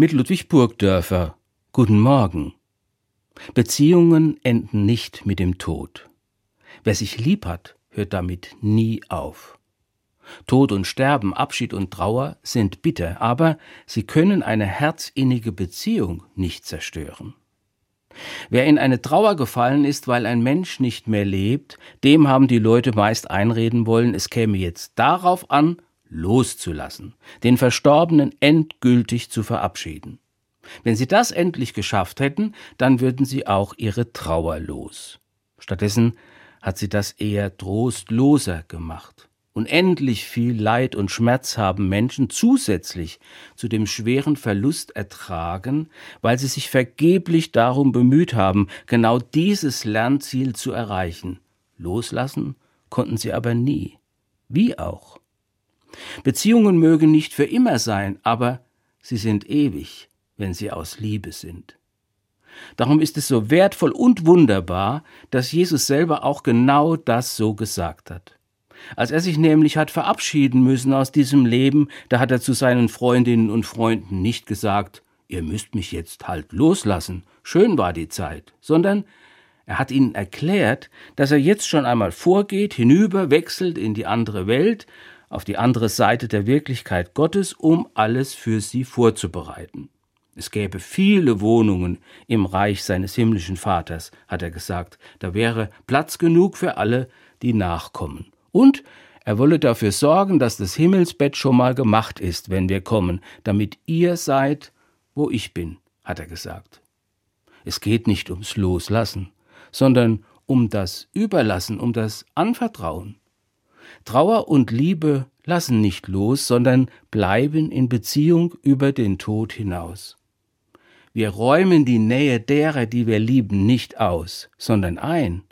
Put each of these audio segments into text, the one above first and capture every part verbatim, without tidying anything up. mit Ludwig Burgdörfer. Guten Morgen. Beziehungen enden nicht mit dem Tod. Wer sich lieb hat, hört damit nie auf. Tod und Sterben, Abschied und Trauer sind bitter, aber sie können eine herzinnige Beziehung nicht zerstören. Wer in eine Trauer gefallen ist, weil ein Mensch nicht mehr lebt, dem haben die Leute meist einreden wollen, es käme jetzt darauf an, loszulassen, den Verstorbenen endgültig zu verabschieden. Wenn sie das endlich geschafft hätten, dann würden sie auch ihre Trauer los. Stattdessen hat sie das eher trostloser gemacht. Unendlich viel Leid und Schmerz haben Menschen zusätzlich zu dem schweren Verlust ertragen, weil sie sich vergeblich darum bemüht haben, genau dieses Lernziel zu erreichen. Loslassen konnten sie aber nie. Wie auch? Beziehungen mögen nicht für immer sein, aber sie sind ewig, wenn sie aus Liebe sind. Darum ist es so wertvoll und wunderbar, dass Jesus selber auch genau das so gesagt hat. Als er sich nämlich hat verabschieden müssen aus diesem Leben, da hat er zu seinen Freundinnen und Freunden nicht gesagt, ihr müsst mich jetzt halt loslassen, schön war die Zeit, sondern er hat ihnen erklärt, dass er jetzt schon einmal vorgeht, hinüber, wechselt in die andere Welt, auf die andere Seite der Wirklichkeit Gottes, um alles für sie vorzubereiten. Es gäbe viele Wohnungen im Reich seines himmlischen Vaters, hat er gesagt, da wäre Platz genug für alle, die nachkommen. Und er wolle dafür sorgen, dass das Himmelsbett schon mal gemacht ist, wenn wir kommen, damit ihr seid, wo ich bin, hat er gesagt. Es geht nicht ums Loslassen, sondern um das Überlassen, um das Anvertrauen. Trauer und Liebe lassen nicht los, sondern bleiben in Beziehung über den Tod hinaus. Wir räumen die Nähe derer, die wir lieben, nicht aus, sondern ein.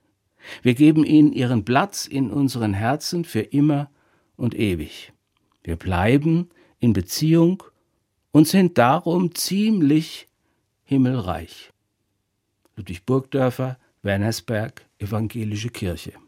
Wir geben ihnen ihren Platz in unseren Herzen für immer und ewig. Wir bleiben in Beziehung und sind darum ziemlich himmelreich. Ludwig Burgdörfer, Wernersberg, Evangelische Kirche.